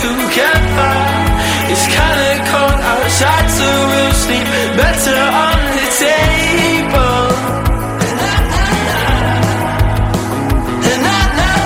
together. It's kinda cold outside, so we'll sleep better on the table. And I know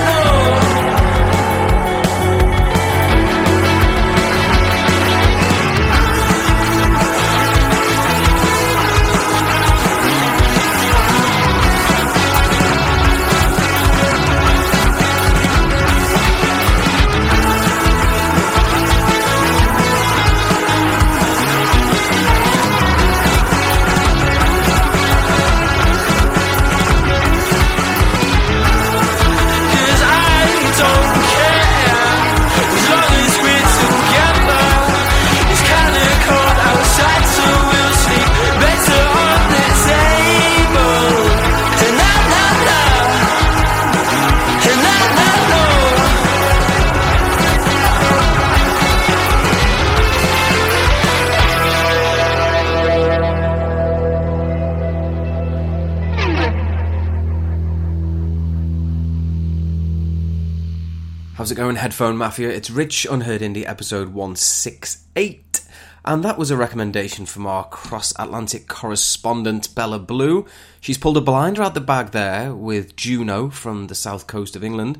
How's it going, Headphone Mafia? It's Rich, Unheard Indie, episode 168. And that was a recommendation from our cross-Atlantic correspondent, Bella Blue. She's pulled a blinder out the bag there with Juno from the south coast of England.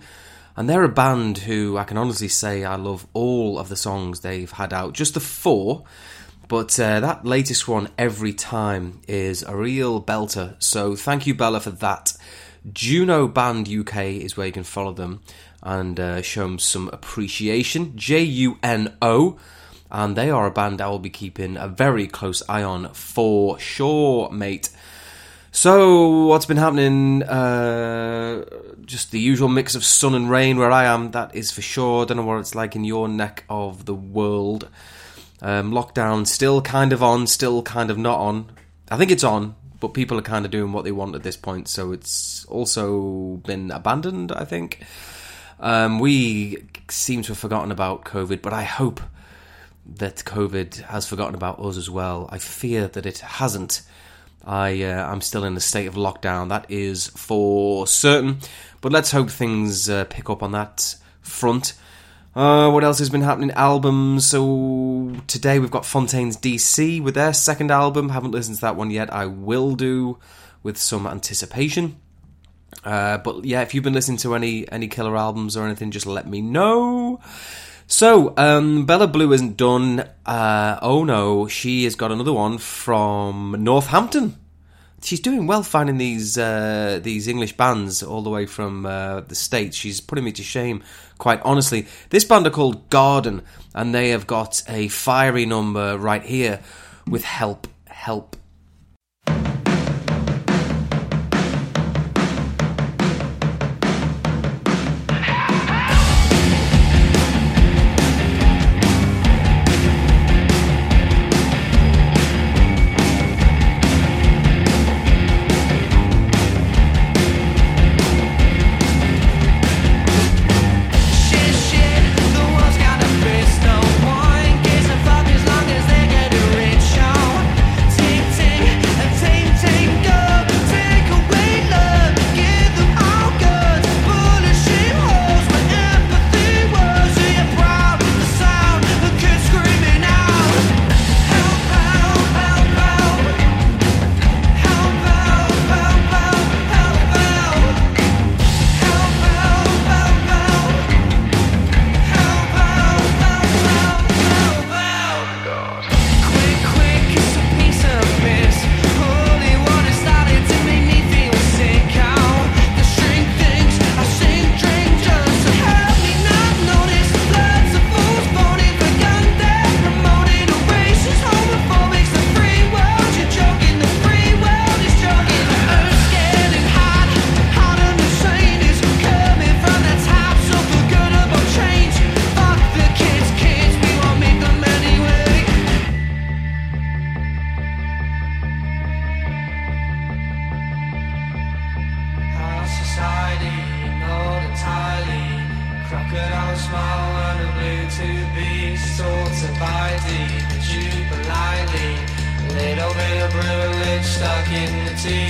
And they're a band who I can honestly say I love all of the songs they've had out. Just the four. But that latest one, Every Time, is a real belter. So thank you, Bella, for that. Juno Band UK is where you can follow them and show them some appreciation. Juno, and they are a band I will be keeping a very close eye on for sure, mate. So, what's been happening? Just the usual mix of sun and rain where I am, that is for sure. Don't know what it's like in your neck of the world. Lockdown still kind of on, still kind of not on. I think it's on, but people are kind of doing what they want at this point, so it's also been abandoned, I think. We seem to have forgotten about COVID, but I hope that COVID has forgotten about us as well. I fear that it hasn't. I'm still in a state of lockdown, that is for certain. But let's hope things pick up on that front. What else has been happening? Albums. So today we've got Fontaines D.C. with their second album. Haven't listened to that one yet. I will do with some anticipation. But yeah, if you've been listening to any killer albums or anything, just let me know. So, Bella Blue isn't done. Oh no, she has got another one from Northampton. She's doing well finding these English bands all the way from the States. She's putting me to shame, quite honestly. This band are called Garden, and they have got a fiery number right here with Help, Help.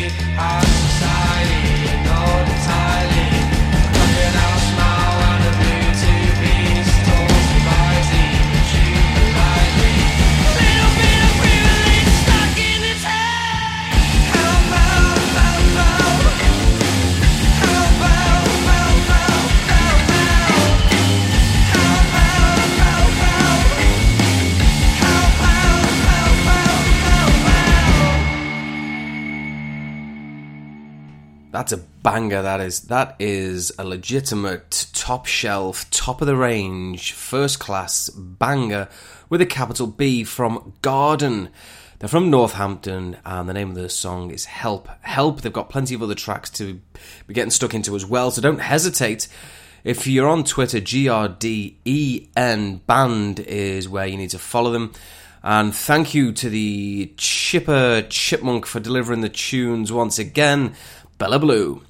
Entirely, looking out, smile, and a blue to be, stores to buy. That's a banger, that is. That is a legitimate top shelf, top of the range, first class banger with a capital B from Garden. They're from Northampton, and the name of the song is Help. Help. They've got plenty of other tracks to be getting stuck into as well, so don't hesitate. If you're on Twitter, GRDEN Band is where you need to follow them. And thank you to the Chipper Chipmunk for delivering the tunes once again, Bella Blue.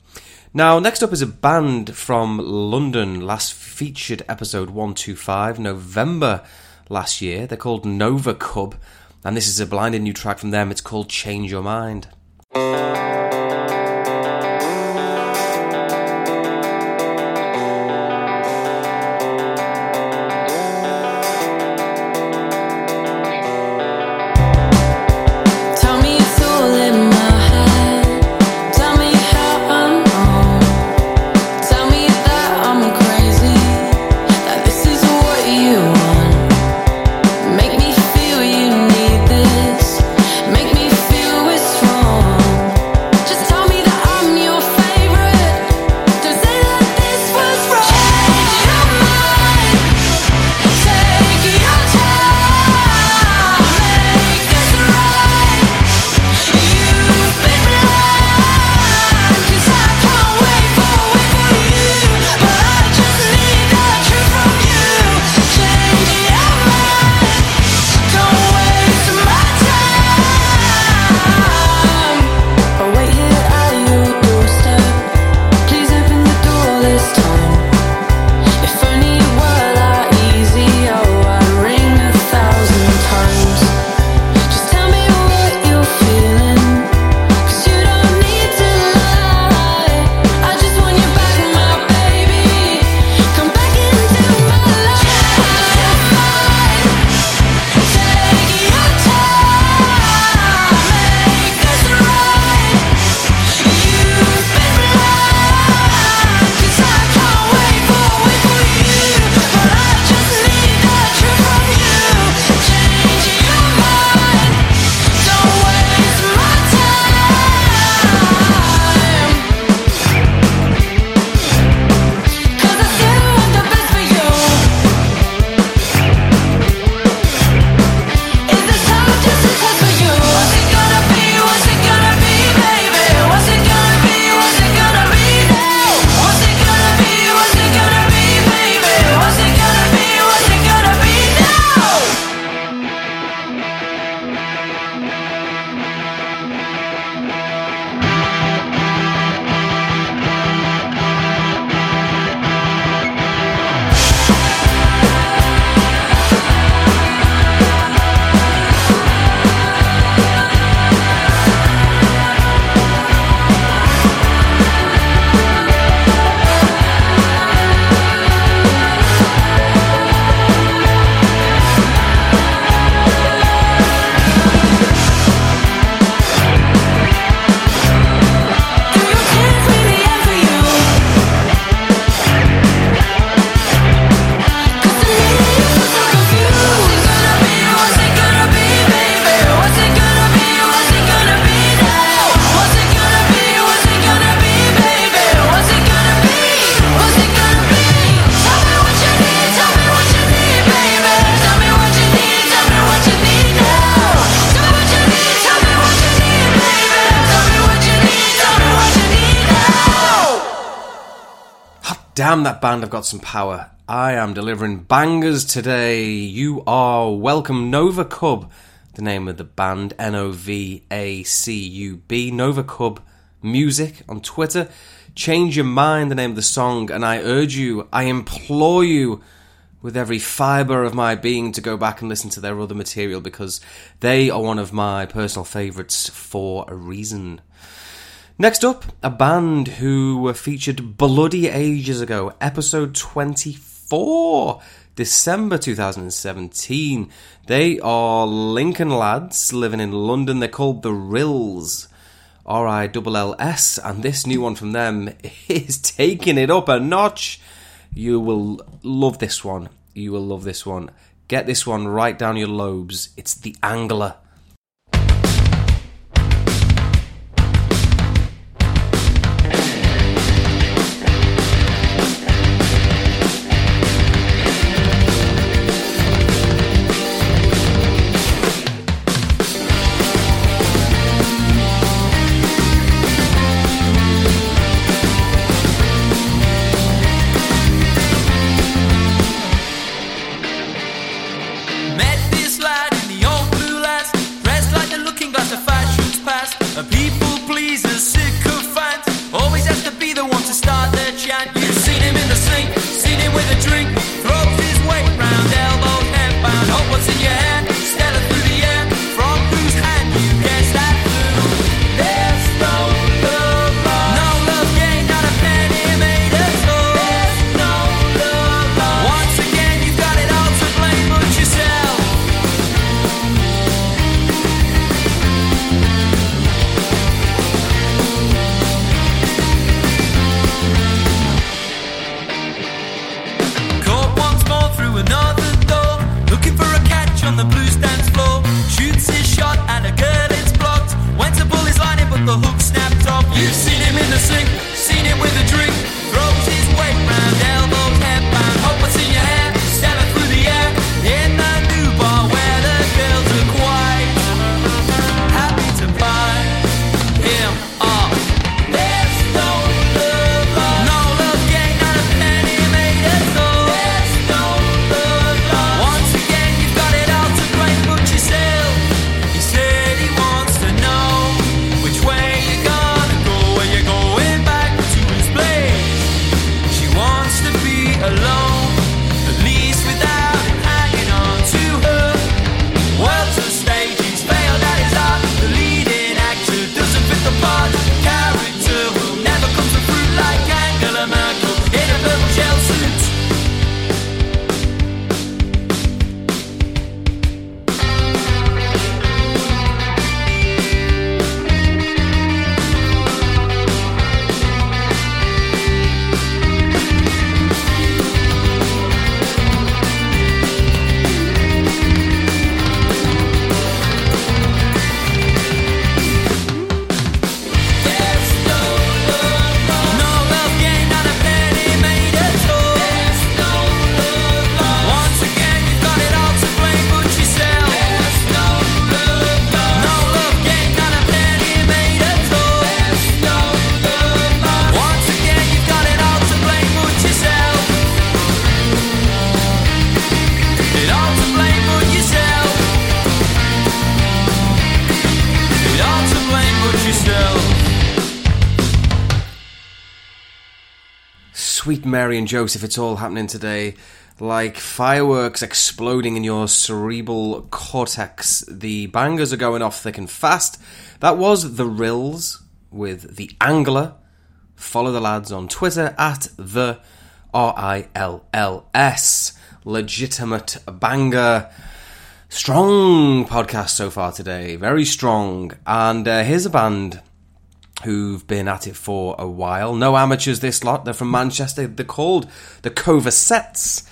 Now, next up is a band from London, last featured episode 125, November last year. They're called Nova Cub, and this is a blinding new track from them. It's called Change Your Mind. Damn, that band have got some power. I am delivering bangers today. You are welcome. Nova Cub, the name of the band, Novacub, Nova Cub Music on Twitter. Change Your Mind, the name of the song, and I urge you, I implore you, with every fibre of my being, to go back and listen to their other material, because they are one of my personal favourites for a reason. Next up, a band who were featured bloody ages ago, episode 24, December 2017. They are Lincoln lads living in London. They're called The Rills, RILLS, and this new one from them is taking it up a notch. You will love this one. You will love this one. Get this one right down your lobes. It's The Angler. Met this lad in the old blue lights, dressed like the looking glass of fire shoots past. A people pleaser, sycophant, always has to be the one to start their chant. You've seen him in the sink, seen him with a drink, throws his weight round, elbow headbound. Oh, what's in your hand? Stella through the air, from whose hand you guess that blue. There's no love lost, no love gained, not a penny made at all. There's no love lost. Once again, you've got it all to blame but yourself. Caught once more through another door, looking for a catch on the blues dance floor. Shoots his shot and a girl it's blocked. Went to pull his line in but the hook snapped off. You've seen him in the sink, seen him with a drink, throws his weight round, elbow headband. Hope what's in your hair, staring through the air, in the new bar where the girls are quite happy to buy him off. There's no love lost, no love gained, not a penny made at all. There's no love lost. Once again, you've got it all to blame but yourself. He said he wants to know which way you're gonna go. Are you going back to his place? She wants to be alone, at least without him hanging on to her. World's a stage, he's failed at his art. The leading actor doesn't fit the part. Character will never come to fruit like Angela Merkel in a purple shell suit. There's no love lost, no love gained, not a penny made at all. There's no love lost. Once again, you've got it all to blame but yourself. There's no love lost, no love gained, not a penny made at all. There's no love lost. Once again, you've got it all to blame but yourself. It all to blame but yourself. It all to blame but yourself. Sweet Mary and Joseph, it's all happening today. Like fireworks exploding in your cerebral cortex, the bangers are going off thick and fast. That was The Rills with The Angler. Follow the lads on Twitter at the RILLS. Legitimate banger. Strong podcast so far today, very strong. And here's a band who've been at it for a while. No amateurs, this lot. They're from Manchester. They're called the Cova Sets.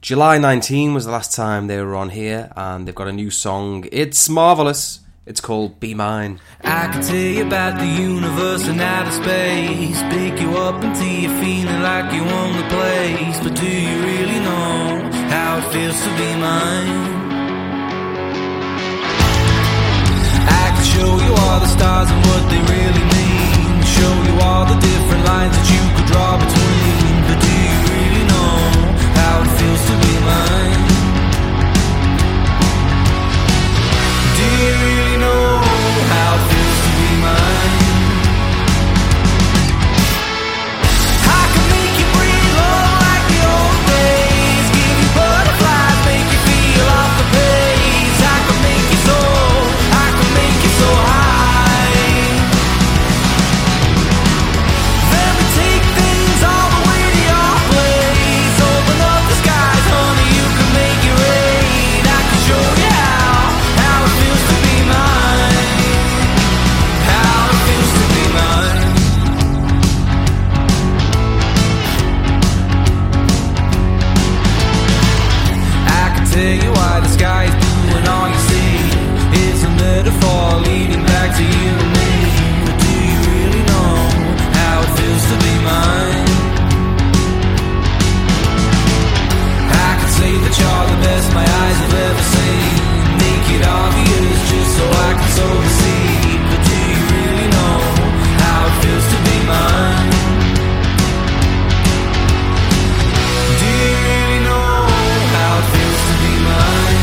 July 19 was the last time they were on here, and they've got a new song. It's marvellous. It's called Be Mine. I can tell you about the universe and outer space, pick you up until you're feeling like you own the place. But do you really know how it feels to be mine? I can show you all the stars and what they really mean, show you all the different lines that you could draw between. But do you really know how it feels to be mine? Do you really know how it feels to be mine? I can make you breathe, oh, like the old days, give you butterflies, make you feel off the pace. I can make you so, I can make you so high. Let me take things all the way to your place. Open up the skies, honey, you can make it rain. I can show you how it feels to be mine. How it feels to be mine. I can tell you why the sky is blue and all you see is a metaphor leading back to you and me. But do you really know how it feels to be mine? I can say that you're the best my eyes have ever seen, make it obvious just so I can so deceive. But do you really know how it feels to be mine? Do you really know how it feels to be mine?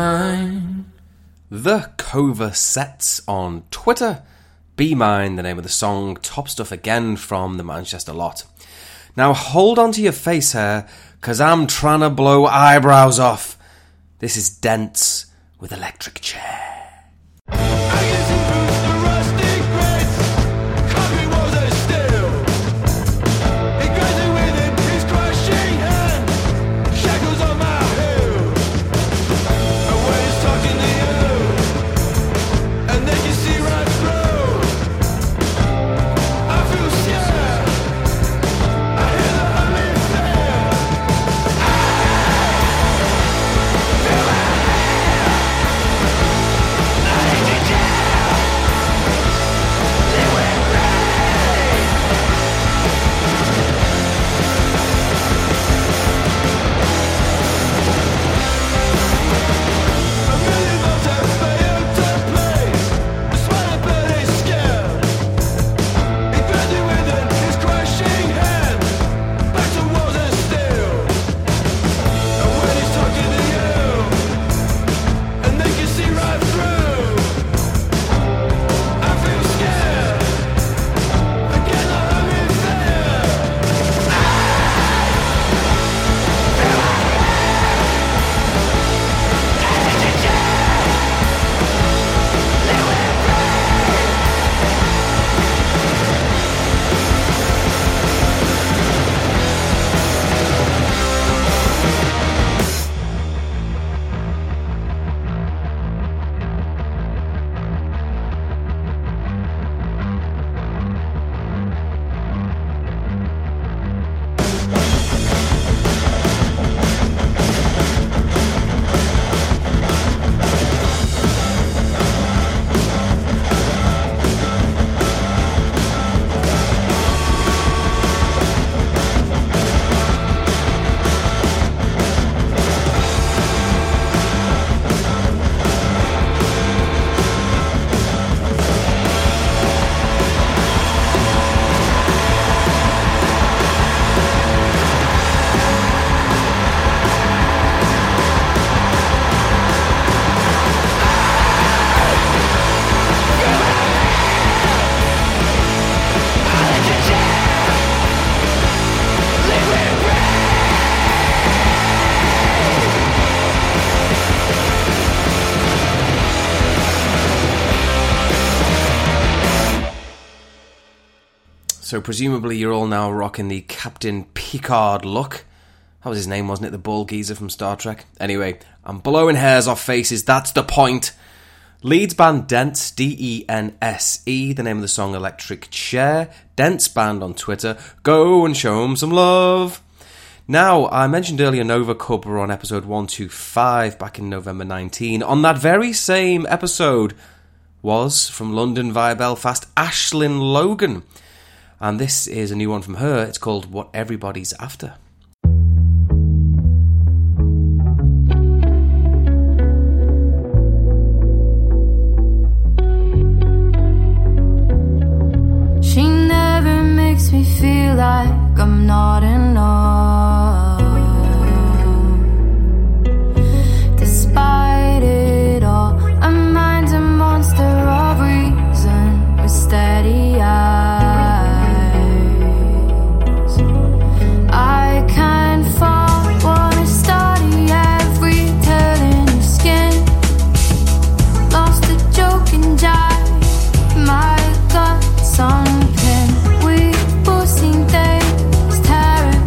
mine. The Cova Sets on Twitter. Be Mine, the name of the song. Top stuff again from the Manchester lot. Now hold on to your face hair, cause I'm trying to blow eyebrows off. This is Dense with Electric Chair. So presumably you're all now rocking the Captain Picard look. That was his name, wasn't it? The bald geezer from Star Trek. Anyway, I'm blowing hairs off faces, that's the point. Leeds band Dense, D-E-N-S-E, the name of the song Electric Chair. Dense band on Twitter. Go and show them some love. Now, I mentioned earlier Nova Cub were on episode 125 back in November 19. On that very same episode was, from London via Belfast, Ashlyn Logan. And this is a new one from her. It's called What Everybody's After. She never makes me feel like I'm not enough. Despite it all, our mind's a monster of reason with steady eyes. Something we both seem things, terror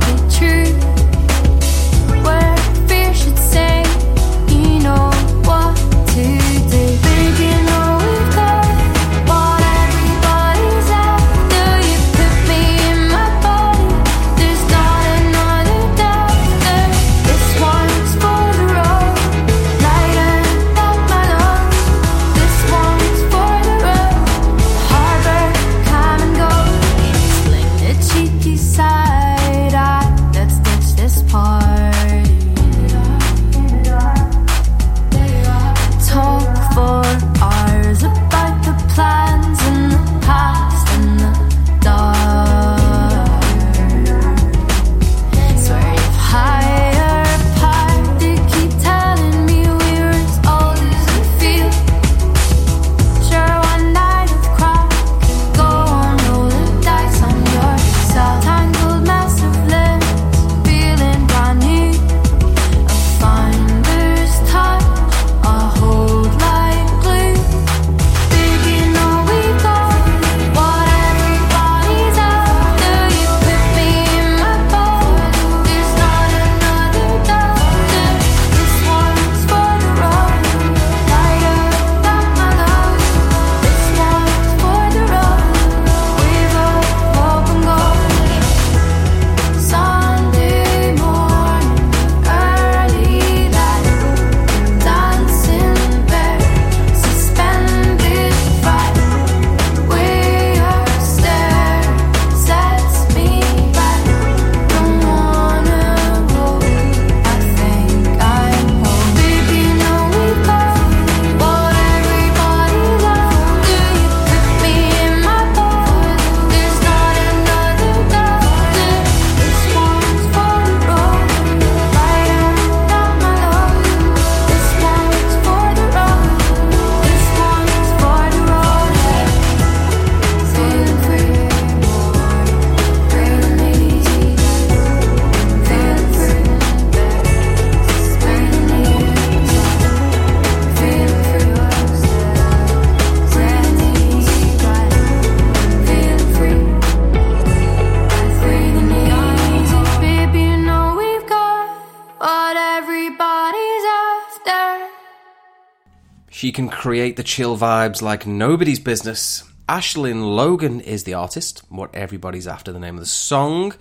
She can create the chill vibes like nobody's business. Ashlyn Logan is the artist. What everybody's after the name of the song.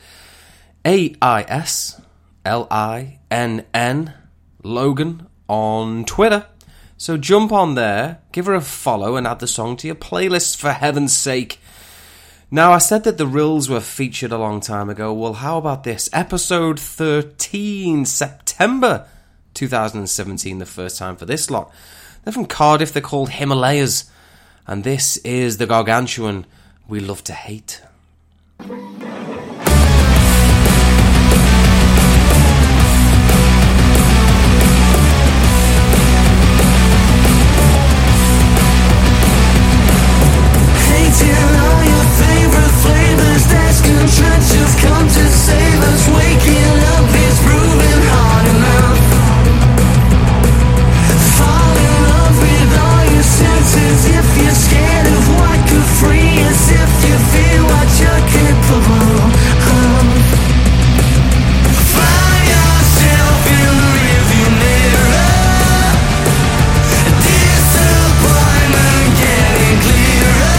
AISLINN Logan on Twitter. So jump on there, give her a follow and add the song to your playlist for heaven's sake. Now, I said that The Rills were featured a long time ago. Well, how about this? Episode 13, September 2017, the first time for this lot. They're from Cardiff, they're called Himalayas. And this is the gargantuan we love to hate. Contractions come to save us. Waking up is proving hard enough. Fall in love with all your senses. If you're scared of what could free us, if you feel what you're capable of, find yourself in the rearview mirror. Disappointment getting clearer.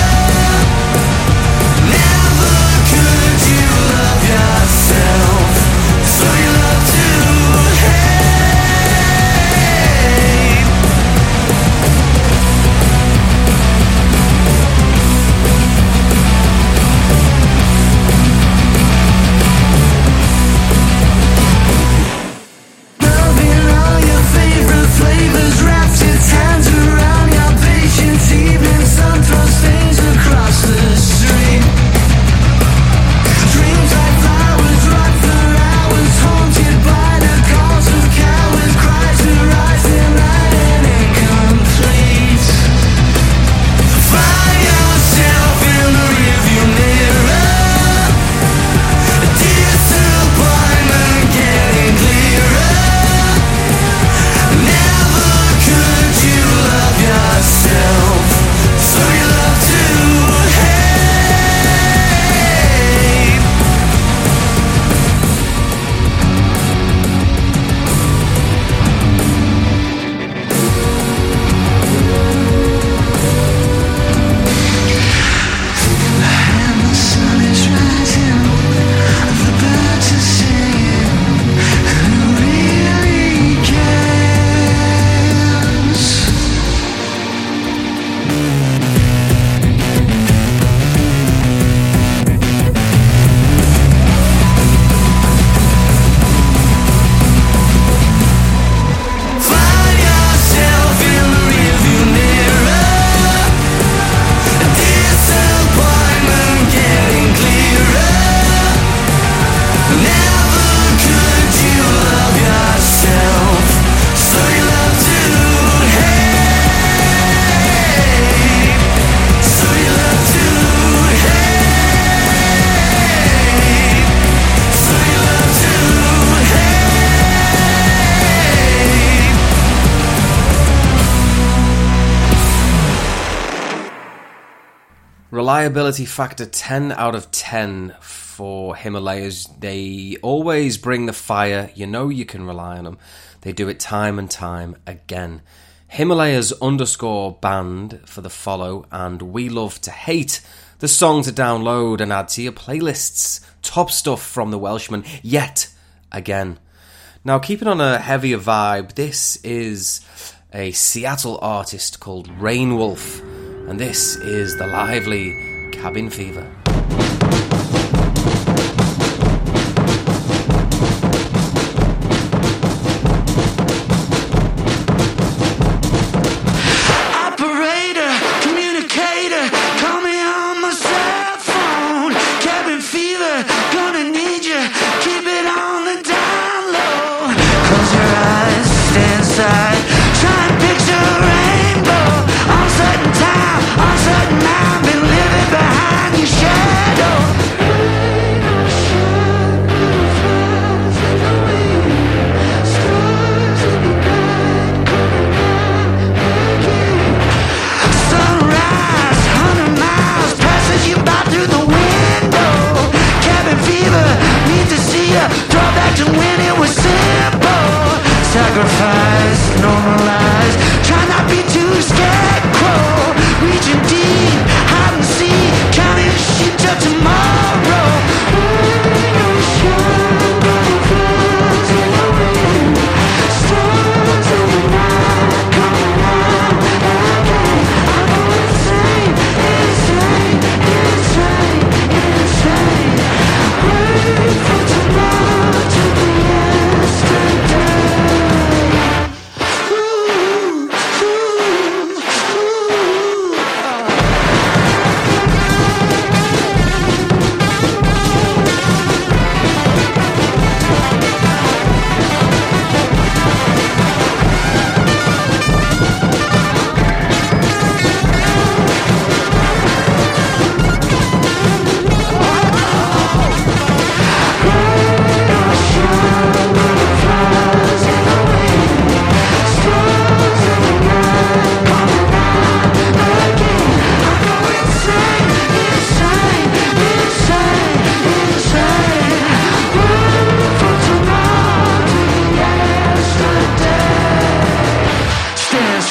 Reliability factor 10 out of 10 for Himalayas. They always bring the fire. You know you can rely on them. They do it time and time again. Himalayas_band for the follow, and we love to hate, the song to download and add to your playlists. Top stuff from the Welshman yet again. Now, keeping on a heavier vibe, this is a Seattle artist called Rainwolf. And this is the lively Cabin Fever. You should.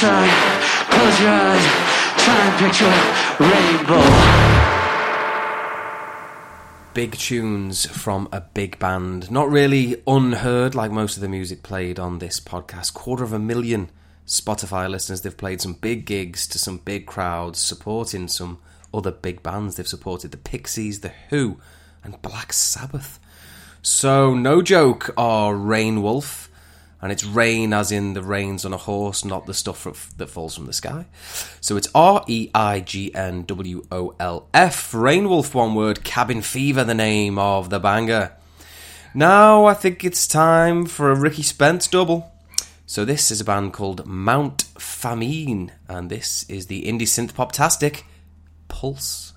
sun, close your eyes, try and picture a rainbow. Big tunes from a big band. Not really unheard like most of the music played on this podcast. 250,000 Spotify listeners. They've played some big gigs to some big crowds, supporting some other big bands. They've supported the Pixies, the Who, and Black Sabbath. So, no joke, are Rainwolf, and it's rain as in the rains on a horse, not the stuff that falls from the sky. So it's REIGNWOLF, Rainwolf, one word, Cabin Fever, the name of the banger. Now I think it's time for a Ricky Spence double. So this is a band called Mount Famine, and this is the indie synth-pop-tastic Pulse.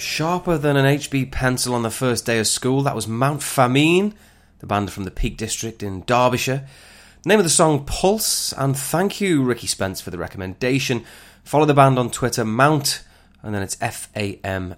Sharper than an HB pencil on the first day of school. That was Mount Famine, the band from the Peak District in Derbyshire. Name of the song, Pulse, and thank you, Ricky Spence, for the recommendation. Follow the band on Twitter, Mount, and then it's Famine,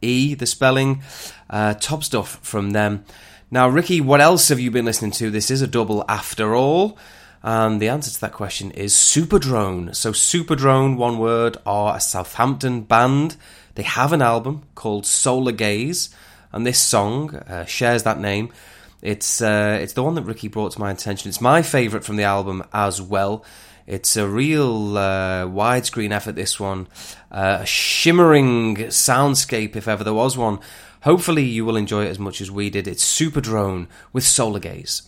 the spelling. Top stuff from them. Now, Ricky, what else have you been listening to? This is a double after all. And the answer to that question is Superdrone. So Superdrone, one word, are a Southampton band. They have an album called Solar Gaze, and this song shares that name. It's the one that Ricky brought to my attention. It's my favourite from the album as well. It's a real widescreen effort, this one. A shimmering soundscape, if ever there was one. Hopefully you will enjoy it as much as we did. It's Superdrone with Solar Gaze.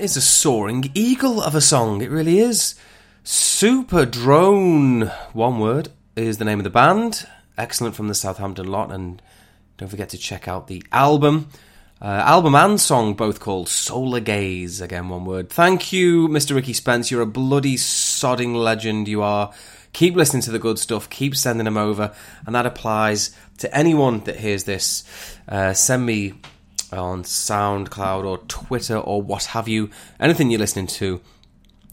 It's a soaring eagle of a song, it really is. Superdrone, one word, is the name of the band. Excellent from the Southampton lot, and don't forget to check out the album. Album and song both called Solar Gaze, again one word. Thank you, Mr. Ricky Spence, you're a bloody sodding legend, you are. Keep listening to the good stuff. Keep sending them over. And that applies to anyone that hears this. Send me on SoundCloud or Twitter or what have you, anything you're listening to,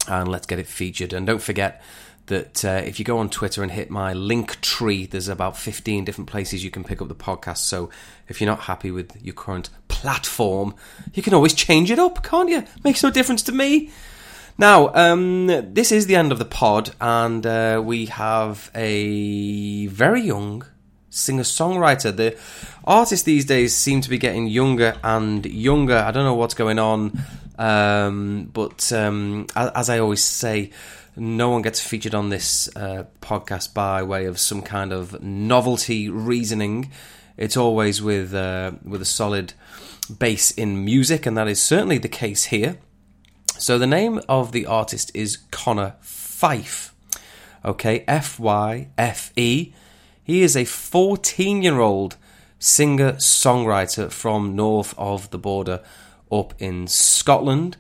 and let's get it featured. And don't forget that if you go on Twitter and hit my link tree, there's about 15 different places you can pick up the podcast. So if you're not happy with your current platform, you can always change it up, can't you? Makes no difference to me. Now, this is the end of the pod, and we have a very young singer-songwriter. The artists these days seem to be getting younger and younger. I don't know what's going on, but as I always say, no one gets featured on this podcast by way of some kind of novelty reasoning. It's always with a solid base in music, and that is certainly the case here. So the name of the artist is Connor Fyfe. Okay, Fyfe. He is a 14-year-old singer-songwriter from north of the border up in Scotland.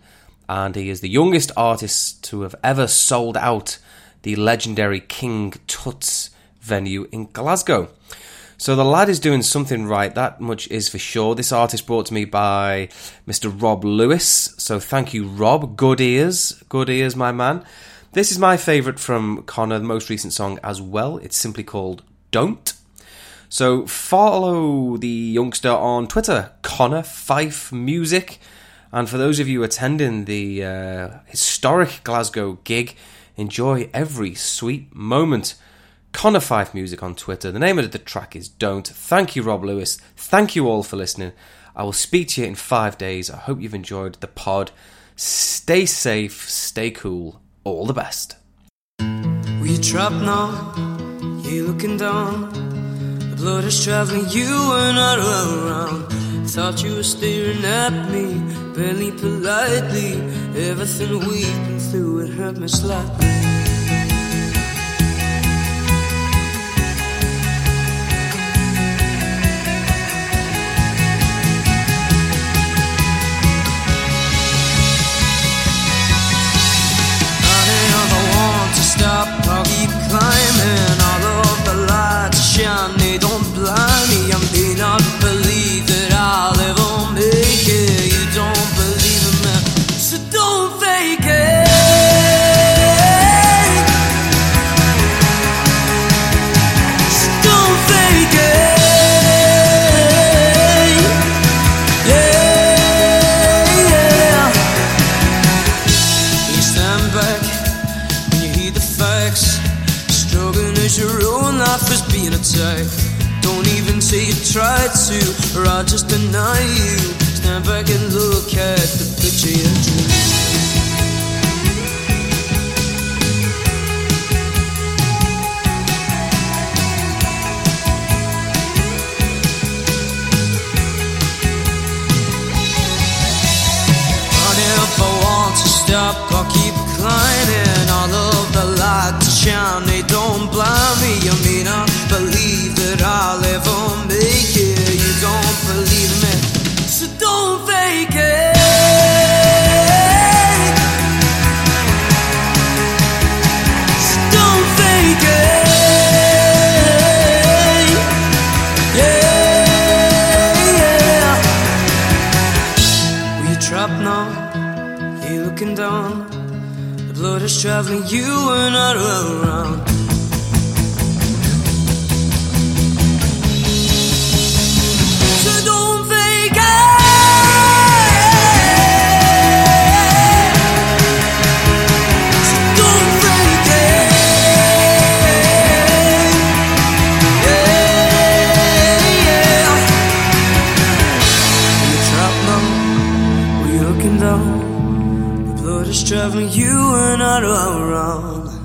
And he is the youngest artist to have ever sold out the legendary King Tut's venue in Glasgow. So the lad is doing something right, that much is for sure. This artist brought to me by Mr. Rob Lewis. So thank you, Rob. Good ears, my man. This is my favourite from Connor, the most recent song as well. It's simply called Don't. So follow the youngster on Twitter, Connor Fyfe Music. And for those of you attending the historic Glasgow gig, enjoy every sweet moment. Connor Fyfe Music on Twitter. The name of the track is Don't. Thank you, Rob Lewis. Thank you all for listening. I will speak to you in 5 days. I hope you've enjoyed the pod. Stay safe, stay cool. All the best. We trapped now, you looking down. The blood is travelling, you were not around. Thought you were staring at me, barely politely. Everything we've been through, it hurt me slightly. Honey, all I want to stop, I'll keep climbing. All of the lights shine, they don't blind me. I may not believe that I'll ever make it. You don't believe in me, so don't fake it. So don't fake it. Yeah, yeah. You stand back when you hear the facts. Struggling as your own life is being attacked. Don't even say you tried to, or I'll just deny you. Stand back and look at the picture you drew. And if I want to stop, I'll keep climbing. All of the lights shine, they don't blind me. I may not believe that I'll ever make it. You don't believe me, so don't fake it. So don't fake it. Yeah, yeah. We trapped now, you looking down. The blood is traveling, you were not around. Traveling, you were not around.